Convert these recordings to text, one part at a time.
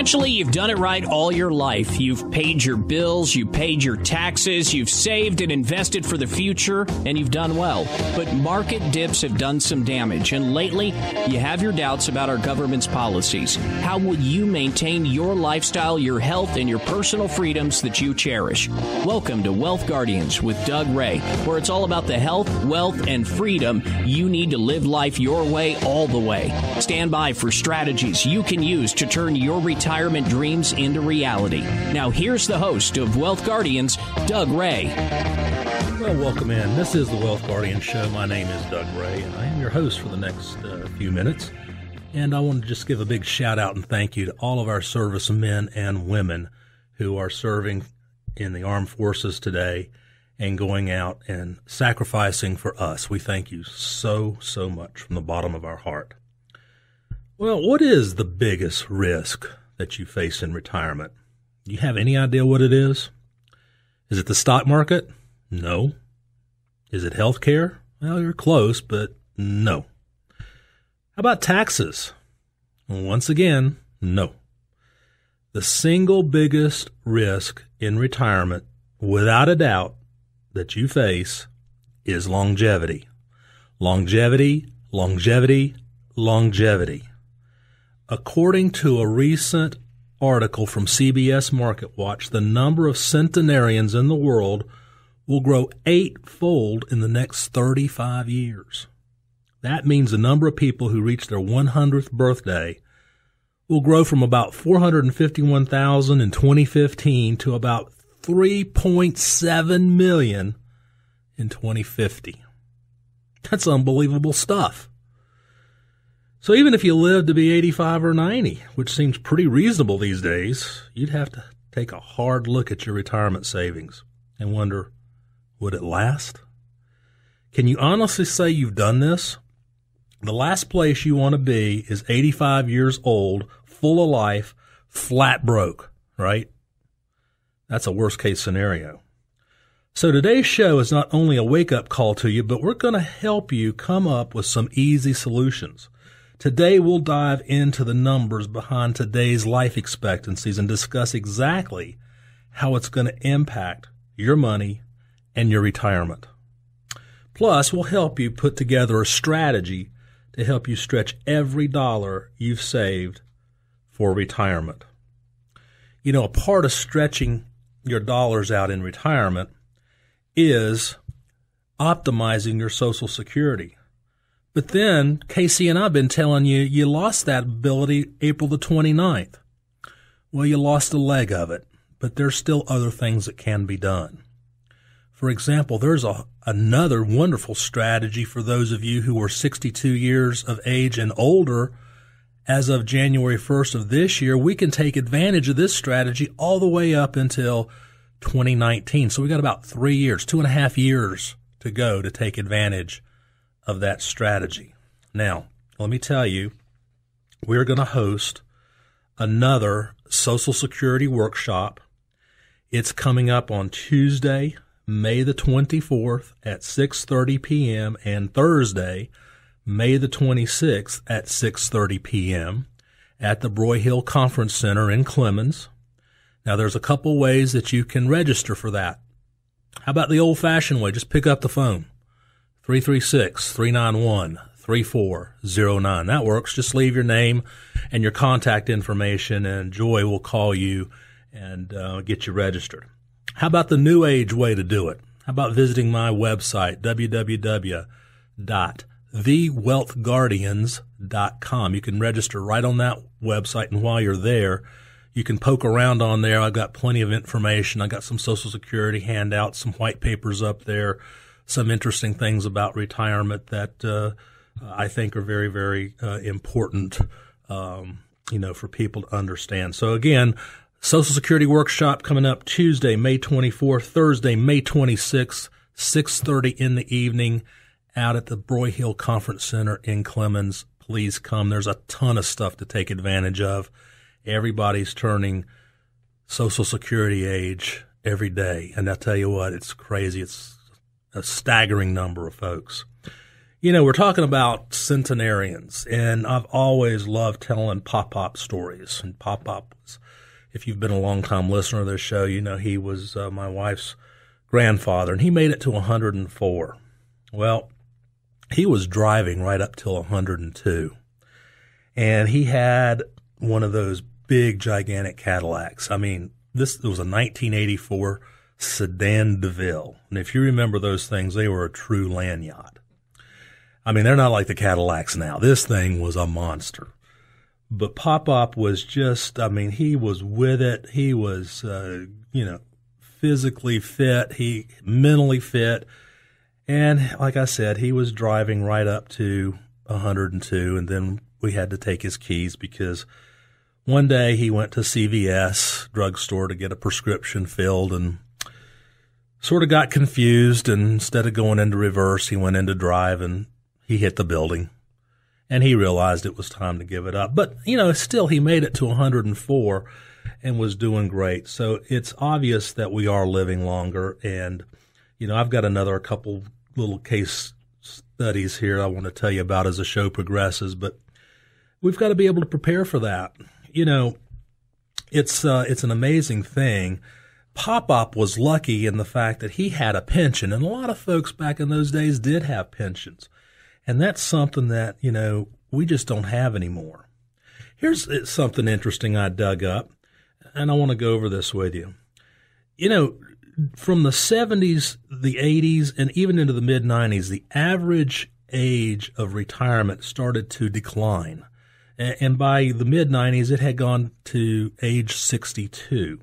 Financially, you've done it right all your life. You've paid your bills, you've paid your taxes, you've saved and invested for the future, and you've done well. But market dips have done some damage, and lately, you have your doubts about our government's policies. How will you maintain your lifestyle, your health, and your personal freedoms that you cherish? Welcome to Wealth Guardians with Doug Ray, where it's all about the health, wealth, and freedom you need to live life your way all the way. Stand by for strategies you can use to turn your retirement dreams into reality. Now, here's the host of Wealth Guardians, Doug Ray. Well, welcome in. This is the Wealth Guardians Show. My name is Doug Ray, and I am your host for the next few minutes. And I want to just give a big shout-out and thank you to all of our servicemen and women who are serving in the armed forces today and going out and sacrificing for us. We thank you so, so much from the bottom of our heart. Well, what is the biggest risk that you face in retirement? Do you have any idea what it is? Is it the stock market? No. Is it healthcare? Well, you're close, but no. How about taxes? Once again, no. The single biggest risk in retirement, without a doubt, that you face is longevity. Longevity, longevity, longevity. According to a recent article from CBS Market Watch, the number of centenarians in the world will grow eightfold in the next 35 years. That means the number of people who reach their 100th birthday will grow from about 451,000 in 2015 to about 3.7 million in 2050. That's unbelievable stuff. So even if you live to be 85 or 90, which seems pretty reasonable these days, you'd have to take a hard look at your retirement savings and wonder, would it last? Can you honestly say you've done this? The last place you want to be is 85 years old, full of life, flat broke, right? That's a worst case scenario. So today's show is not only a wake-up call to you, but we're going to help you come up with some easy solutions. Today, we'll dive into the numbers behind today's life expectancies and discuss exactly how it's going to impact your money and your retirement. Plus, we'll help you put together a strategy to help you stretch every dollar you've saved for retirement. You know, a part of stretching your dollars out in retirement is optimizing your Social Security. But then, Casey and I have been telling you, you lost that ability April the 29th. Well, you lost a leg of it, but there's still other things that can be done. For example, there's another wonderful strategy for those of you who are 62 years of age and older. As of January 1st of this year, we can take advantage of this strategy all the way up until 2019. So we got about 3 years, 2.5 years to go to take advantage of that strategy. Now, let me tell you, we're going to host another Social Security workshop. It's coming up on Tuesday, May the 24th at 6:30 p.m. and Thursday, May the 26th at 6:30 p.m. at the Broyhill Conference Center in Clemens. Now, there's a couple ways that you can register for that. How about the old-fashioned way? Just pick up the phone. 336-391-3409. That works. Just leave your name and your contact information, and Joy will call you and get you registered. How about the new age way to do it? How about visiting my website, www.thewealthguardians.com? You can register right on that website, and while you're there, you can poke around on there. I've got plenty of information. I've got some Social Security handouts, some white papers up there, some interesting things about retirement that I think are very, very important, for people to understand. So again, Social Security workshop coming up Tuesday, May 24th, Thursday, May 26th, 6:30 in the evening, out at the Broyhill Conference Center in Clemens. Please come. There's a ton of stuff to take advantage of. Everybody's turning Social Security age every day, and I tell you what, it's crazy. It's a staggering number of folks. You know, we're talking about centenarians, and I've always loved telling Pop-Pop stories. And Pop-Pop was, if you've been a long-time listener of this show, you know he was my wife's grandfather, and he made it to 104. Well, he was driving right up till 102, and he had one of those big, gigantic Cadillacs. I mean, it was a 1984 Sedan DeVille, and if you remember those things, they were a true land yacht. I mean, they're not like the Cadillacs now. This thing was a monster. But Pop-Pop was just, I mean, he was with it. He was, you know, physically fit. He mentally fit. And like I said, he was driving right up to 102. And then we had to take his keys because one day he went to CVS drugstore to get a prescription filled and sort of got confused. And instead of going into reverse, he went into drive and he hit the building, and he realized it was time to give it up. But, you know, still he made it to 104 and was doing great. So it's obvious that we are living longer. And, you know, I've got another couple little case studies here I want to tell you about as the show progresses. But we've got to be able to prepare for that. You know, it's an amazing thing. Pop-Pop was lucky in the fact that he had a pension, and a lot of folks back in those days did have pensions. And that's something that, you know, we just don't have anymore. Here's something interesting I dug up, and I want to go over this with you. You know, from the 70s, the 80s, and even into the mid-90s, the average age of retirement started to decline. And by the mid-90s, it had gone to age 62.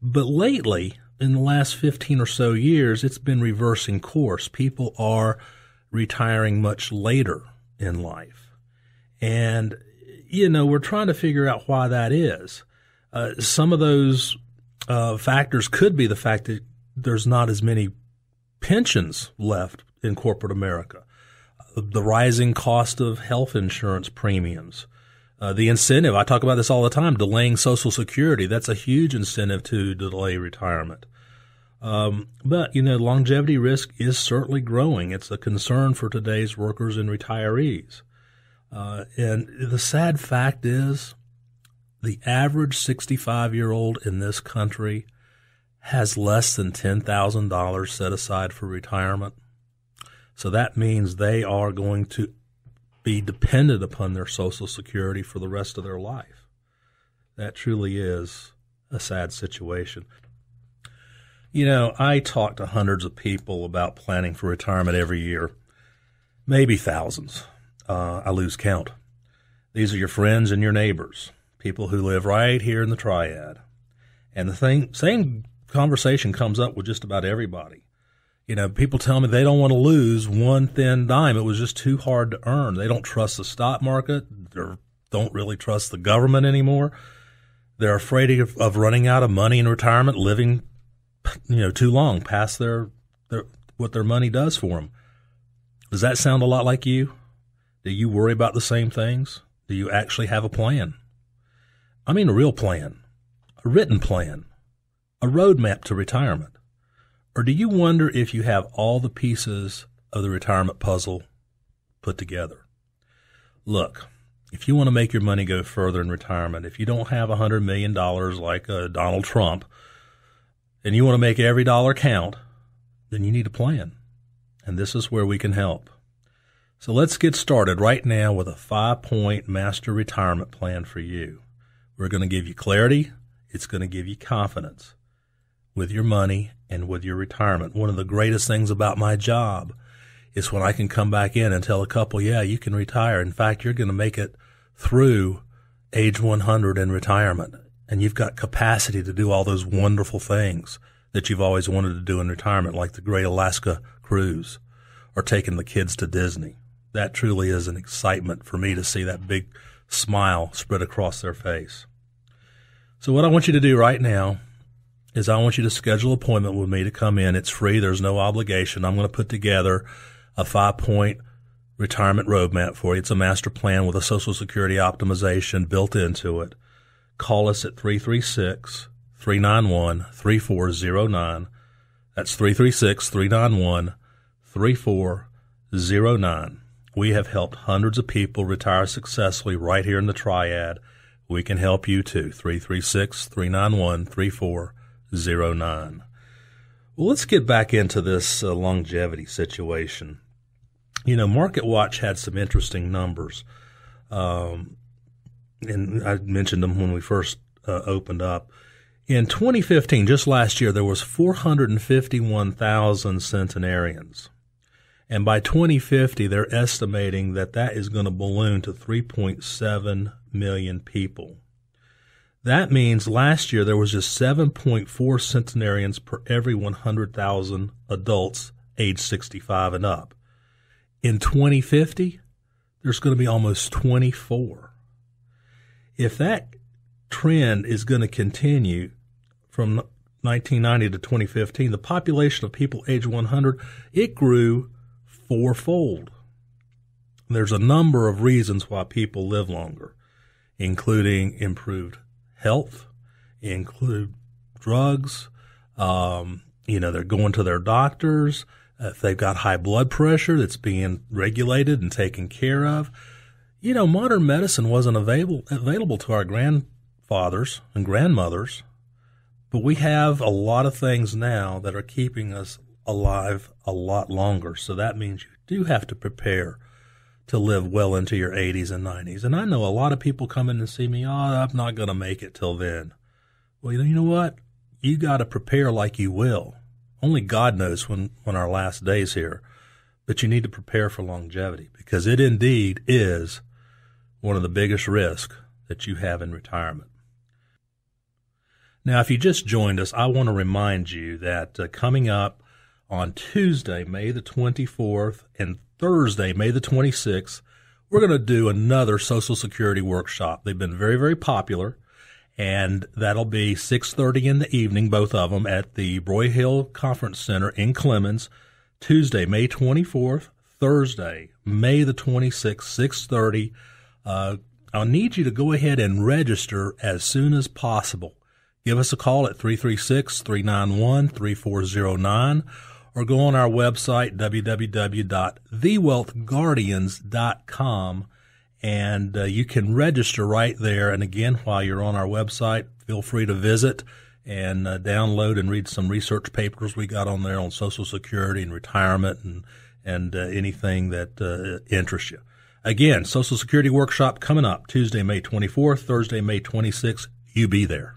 But lately, in the last 15 or so years, it's been reversing course. People are retiring much later in life. And, you know, we're trying to figure out why that is. Some of those factors could be the fact that there's not as many pensions left in corporate America, the rising cost of health insurance premiums, the incentive. I talk about this all the time, delaying Social Security. That's a huge incentive to delay retirement. But, you know, longevity risk is certainly growing. It's a concern for today's workers and retirees. And the sad fact is the average 65-year-old in this country has less than $10,000 set aside for retirement. So that means they are going to be dependent upon their Social Security for the rest of their life. That truly is a sad situation. You know, I talk to hundreds of people about planning for retirement every year, maybe thousands. I lose count. These are your friends and your neighbors, people who live right here in the Triad. And the same conversation comes up with just about everybody. You know, people tell me they don't want to lose one thin dime. It was just too hard to earn. They don't trust the stock market or don't really trust the government anymore. They're afraid of running out of money in retirement, living, you know, too long past their what their money does for them. Does that sound a lot like you? Do you worry about the same things? Do you actually have a plan? I mean, a real plan, a written plan, a roadmap to retirement. Or do you wonder if you have all the pieces of the retirement puzzle put together? Look, if you want to make your money go further in retirement, if you don't have $100 million like Donald Trump, and you want to make every dollar count, then you need a plan. And this is where we can help. So let's get started right now with a 5-point master retirement plan for you. We're going to give you clarity. It's going to give you confidence with your money and with your retirement. One of the greatest things about my job is when I can come back in and tell a couple, yeah, you can retire. In fact, you're going to make it through age 100 in retirement. And you've got capacity to do all those wonderful things that you've always wanted to do in retirement, like the Great Alaska Cruise or taking the kids to Disney. That truly is an excitement for me to see that big smile spread across their face. So what I want you to do right now is I want you to schedule an appointment with me to come in. It's free. There's no obligation. I'm going to put together a 5-point retirement roadmap for you. It's a master plan with a Social Security optimization built into it. Call us at 336-391-3409. That's 336-391-3409. 9. We have helped hundreds of people retire successfully right here in the Triad. We can help you too. 336-391-3409. Well, let's get back into this longevity situation. You know, Market Watch had some interesting numbers. And I mentioned them when we first opened up. In 2015, just last year, there was 451,000 centenarians. And by 2050, they're estimating that that is going to balloon to 3.7 million people. That means last year there was just 7.4 centenarians per every 100,000 adults age 65 and up. In 2050, there's going to be almost 24. If that trend is going to continue from 1990 to 2015, the population of people age 100, it grew fourfold. There's a number of reasons why people live longer, including improved health, include drugs, they're going to their doctors. If they've got high blood pressure, that's being regulated and taken care of. You know, modern medicine wasn't available to our grandfathers and grandmothers, but we have a lot of things now that are keeping us alive a lot longer. So that means you do have to prepare to live well into your 80s and 90s. And I know a lot of people come in and see me, I'm not going to make it till then. Well, you know what? You got to prepare like you will. Only God knows when our last day's here. But you need to prepare for longevity because it indeed is one of the biggest risks that you have in retirement. Now, if you just joined us, I want to remind you that coming up on Tuesday, May the 24th, and Thursday, May the 26th, we're going to do another Social Security workshop. They've been very, very popular, and that'll be 6:30 in the evening, both of them, at the Broyhill Conference Center in Clemens, Tuesday, May 24th, Thursday, May the 26th, 6:30. I'll need you to go ahead and register as soon as possible. Give us a call at 336-391-3409 or go on our website, www.thewealthguardians.com, and you can register right there. And again, while you're on our website, feel free to visit and download and read some research papers we got on there on Social Security and retirement and anything that interests you. Again, Social Security workshop coming up Tuesday, May 24th, Thursday, May 26th. You be there.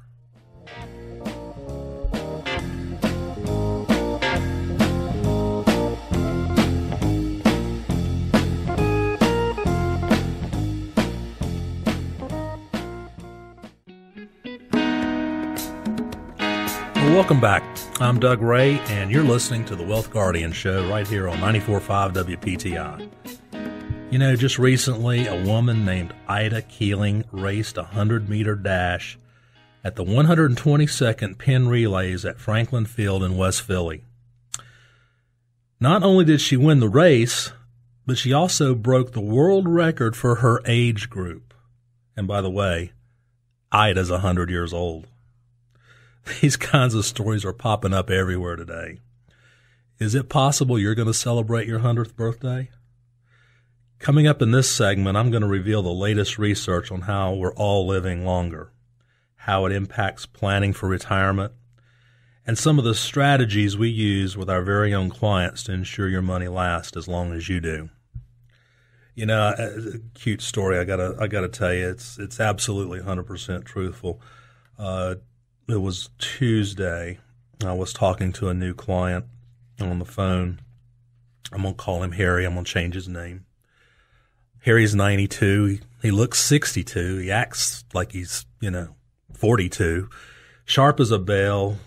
Welcome back. I'm Doug Ray, and you're listening to The Wealth Guardian Show right here on 94.5 WPTI. You know, just recently, a woman named Ida Keeling raced a 100-meter dash at the 122nd Penn Relays at Franklin Field in West Philly. Not only did she win the race, but she also broke the world record for her age group. And by the way, Ida's 100 years old. These kinds of stories are popping up everywhere today. Is it possible you're going to celebrate your 100th birthday? Coming up in this segment, I'm going to reveal the latest research on how we're all living longer, how it impacts planning for retirement, and some of the strategies we use with our very own clients to ensure your money lasts as long as you do. You know, a cute story I gotta tell you. It's absolutely 100% truthful. It was Tuesday. I was talking to a new client on the phone. I'm going to call him Harry. I'm going to change his name. Harry's 92. He looks 62. He acts like he's, 42. Sharp as a bell.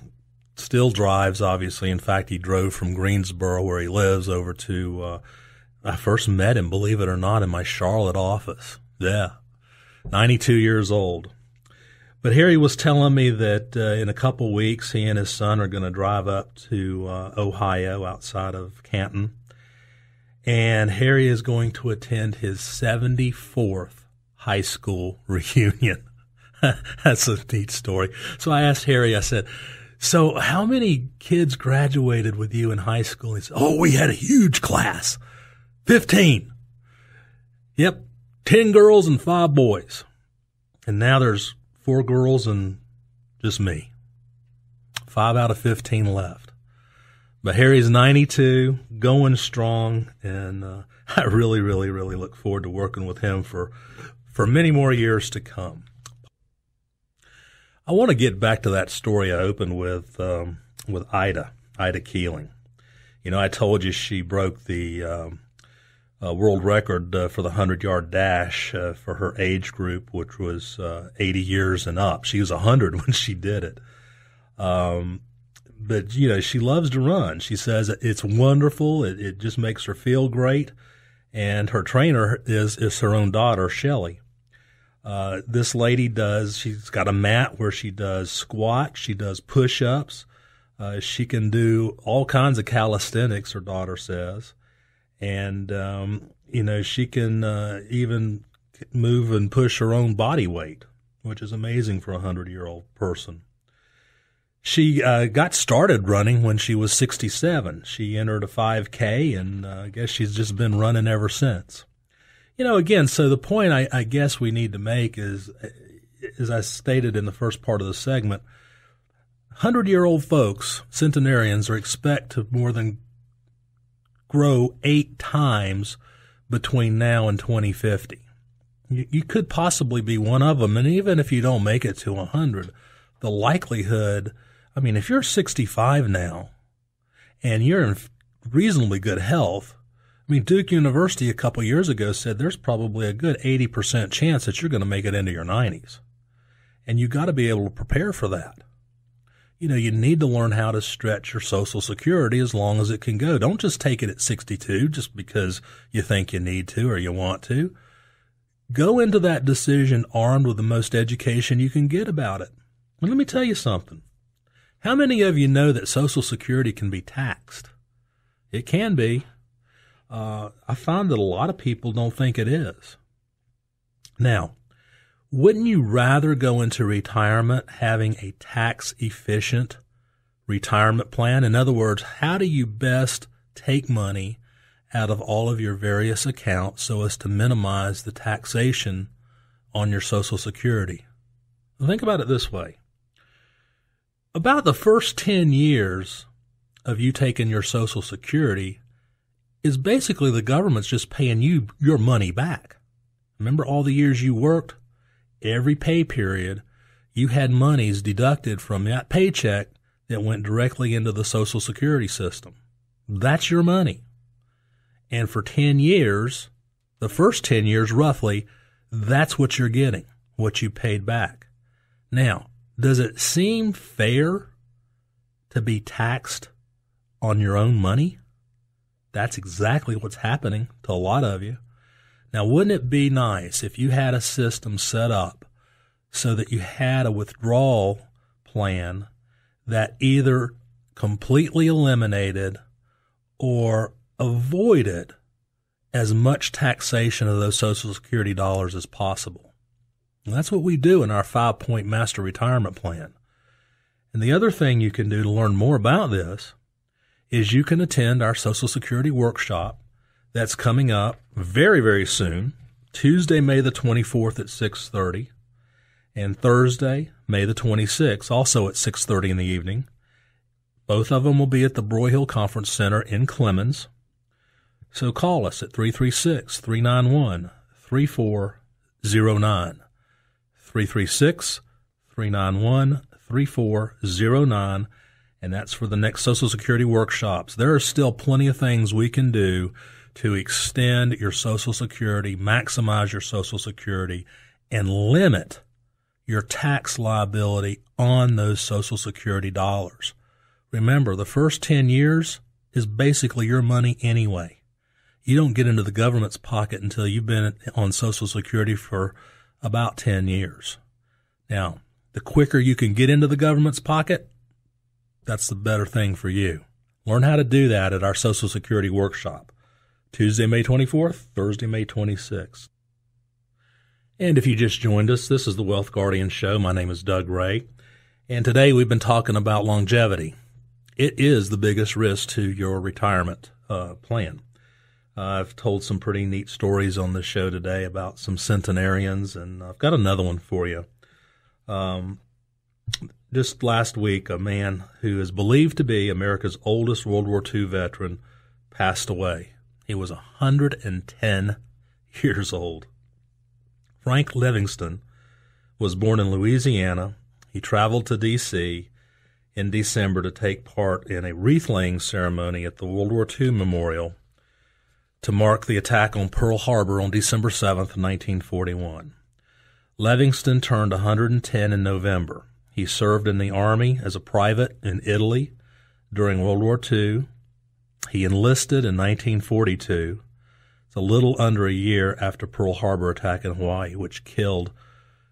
Still drives, obviously. In fact, he drove from Greensboro, where he lives, over to I first met him, believe it or not, in my Charlotte office. Yeah. 92 years old. But Harry was telling me that in a couple weeks, he and his son are going to drive up to Ohio outside of Canton. And Harry is going to attend his 74th high school reunion. That's a neat story. So I asked Harry, I said, so how many kids graduated with you in high school? He said, we had a huge class. 15. Yep, 10 girls and 5 boys. And now there's 4 girls and just me. 5 out of 15 left. But Harry's 92, going strong, and I really, really, really look forward to working with him for many more years to come. I want to get back to that story I opened with Ida Keeling. You know, I told you she broke the world record for the 100-yard dash for her age group, which was 80 years and up. She was 100 when she did it. But, you know, she loves to run. She says it's wonderful. It just makes her feel great. And her trainer is her own daughter, Shelley. This lady she's got a mat where she does squats, she does push-ups. She can do all kinds of calisthenics, her daughter says. And, you know, she can even move and push her own body weight, which is amazing for a 100-year-old person. She got started running when she was 67. She entered a 5K, and I guess she's just been running ever since. You know, again, so the point I guess we need to make is, as I stated in the first part of the segment, 100-year-old folks, centenarians, are expected to more than grow 8 times between now and 2050. You could possibly be one of them, and even if you don't make it to 100, the likelihood, I mean, if you're 65 now and you're in reasonably good health, I mean, Duke University a couple years ago said there's probably a good 80% chance that you're going to make it into your 90s. And you got to be able to prepare for that. You know, you need to learn how to stretch your Social Security as long as it can go. Don't just take it at 62 just because you think you need to or you want to. Go into that decision armed with the most education you can get about it. And let me tell you something. How many of you know that Social Security can be taxed? It can be. I find that a lot of people don't think it is. Now, wouldn't you rather go into retirement having a tax-efficient retirement plan? In other words, how do you best take money out of all of your various accounts so as to minimize the taxation on your Social Security? Think about it this way. About the first 10 years of you taking your Social Security is basically the government's just paying you your money back. Remember all the years you worked? Every pay period, you had monies deducted from that paycheck that went directly into the Social Security system. That's your money. And for 10 years, the first 10 years roughly, that's what you're getting, what you paid back. Now, does it seem fair to be taxed on your own money? That's exactly what's happening to a lot of you. Now, wouldn't it be nice if you had a system set up so that you had a withdrawal plan that either completely eliminated or avoided as much taxation of those Social Security dollars as possible? And that's what we do in our 5-point master retirement plan. And the other thing you can do to learn more about this is you can attend our Social Security workshop that's coming up very, very soon, Tuesday, May the 24th at 6:30, and Thursday, May the 26th, also at 6:30 in the evening. Both of them will be at the Broyhill Conference Center in Clemens. So call us at 336-391-3409. 336-391-3409. And that's for the next Social Security workshops. There are still plenty of things we can do to extend your Social Security, maximize your Social Security, and limit your tax liability on those Social Security dollars. Remember, the first 10 years is basically your money anyway. You don't get into the government's pocket until you've been on Social Security for about 10 years. Now, the quicker you can get into the government's pocket, that's the better thing for you. Learn how to do that at our Social Security workshop, Tuesday, May 24th, Thursday, May 26th. And if you just joined us, this is the Wealth Guardian Show. My name is Doug Ray, and today we've been talking about longevity. It is the biggest risk to your retirement plan. I've told some pretty neat stories on the show today about some centenarians, and I've got another one for you. Just last week, a man who is believed to be America's oldest World War II veteran passed away. He was 110 years old. Frank Livingston was born in Louisiana. He traveled to D.C. in December to take part in a wreath-laying ceremony at the World War II Memorial to mark the attack on Pearl Harbor on December 7th, 1941. Livingston turned 110 in November. He served in the Army as a private in Italy during World War II. He enlisted in 1942. It's a little under a year after Pearl Harbor attack in Hawaii, which killed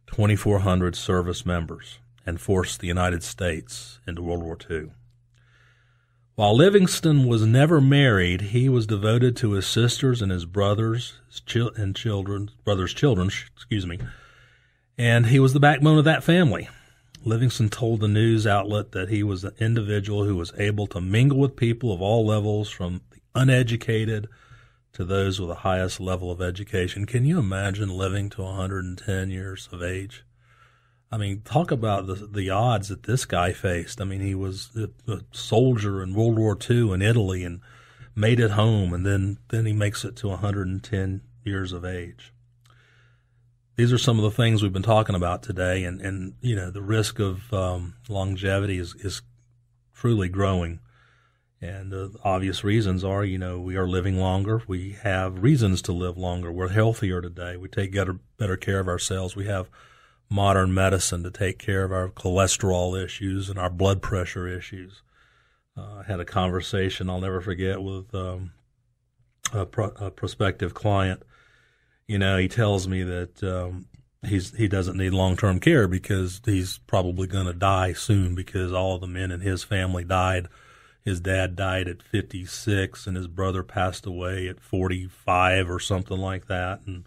2,400 service members and forced the United States into World War II. While Livingston was never married, he was devoted to his sisters and his brothers' children, and he was the backbone of that family. Livingston told the news outlet that he was an individual who was able to mingle with people of all levels, from the uneducated to those with the highest level of education. Can you imagine living to 110 years of age? I mean, talk about the odds that this guy faced. I mean, he was a soldier in World War II in Italy and made it home, and then he makes it to 110 years of age. These are some of the things we've been talking about today, and you know, the risk of longevity is truly growing. And the obvious reasons are, you know, we are living longer. We have reasons to live longer. We're healthier today. We take better care of ourselves. We have modern medicine to take care of our cholesterol issues and our blood pressure issues. I had a conversation I'll never forget with a prospective client. You know, he tells me that he doesn't need long-term care because he's probably going to die soon, because all the men in his family died. His dad died at 56, and his brother passed away at 45 or something like that. And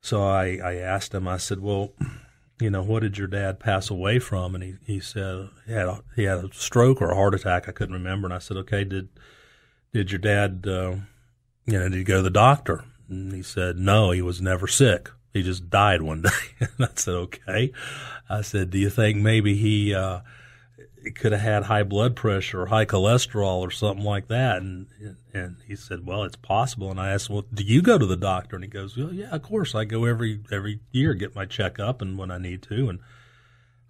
so I asked him, I said, well, you know, what did your dad pass away from? And he said he had a stroke or a heart attack. I couldn't remember. And I said, okay, did your dad, did he go to the doctor? And he said, no, he was never sick. He just died one day. And I said, okay. I said, do you think maybe he could have had high blood pressure or high cholesterol or something like that? And he said, well, it's possible. And I asked, well, do you go to the doctor? And he goes, well, yeah, of course. I go every year, get my checkup and when I need to. And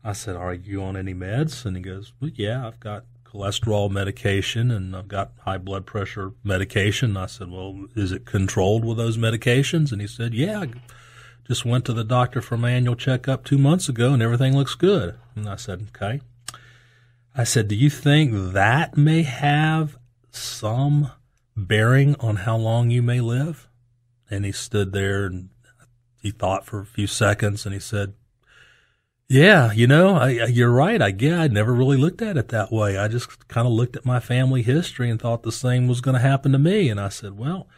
I said, are you on any meds? And he goes, well, yeah, I've got cholesterol medication and I've got high blood pressure medication. And I said, well, is it controlled with those medications? And he said, yeah, I just went to the doctor for my annual checkup 2 months ago and everything looks good. And I said, okay. I said, do you think that may have some bearing on how long you may live? And he stood there and he thought for a few seconds and he said, yeah, you know, you're right. I never really looked at it that way. I just kind of looked at my family history and thought the same was going to happen to me. And I said, well,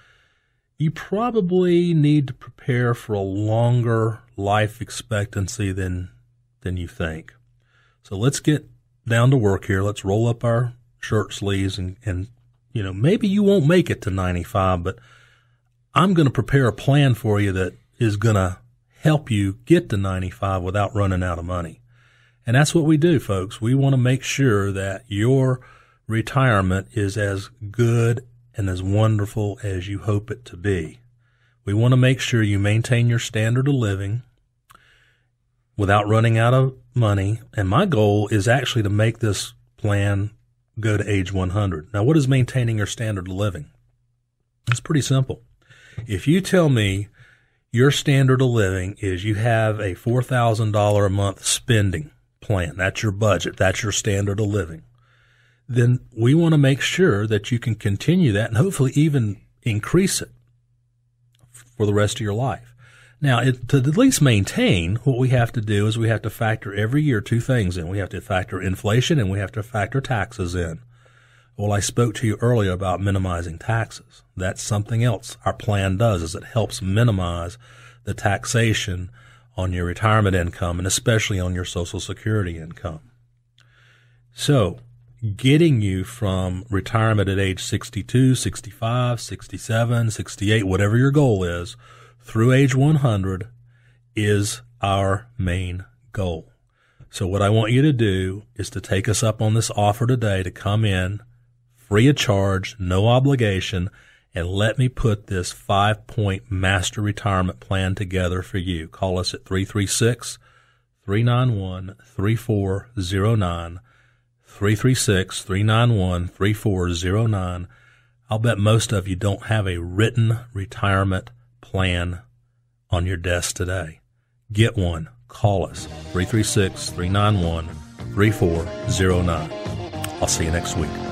you probably need to prepare for a longer life expectancy than you think. So let's get down to work here. Let's roll up our shirt sleeves and you know, maybe you won't make it to 95, but I'm going to prepare a plan for you that is going to help you get to 95 without running out of money. And that's what we do, folks. We want to make sure that your retirement is as good and as wonderful as you hope it to be. We want to make sure you maintain your standard of living without running out of money. And my goal is actually to make this plan go to age 100. Now, what is maintaining your standard of living? It's pretty simple. If you tell me your standard of living is you have a $4,000 a month spending plan, that's your budget, that's your standard of living, then we want to make sure that you can continue that and hopefully even increase it for the rest of your life. Now, to at least maintain, what we have to do is we have to factor every year two things in. We have to factor inflation and we have to factor taxes in. Well, I spoke to you earlier about minimizing taxes. That's something else our plan does, is it helps minimize the taxation on your retirement income and especially on your Social Security income. So getting you from retirement at age 62, 65, 67, 68, whatever your goal is, through age 100 is our main goal. So what I want you to do is to take us up on this offer today to come in free of charge, no obligation, and let me put this 5-point master retirement plan together for you. Call us at 336-391-3409. 336-391-3409. I'll bet most of you don't have a written retirement plan on your desk today. Get one. Call us. 336-391-3409. I'll see you next week.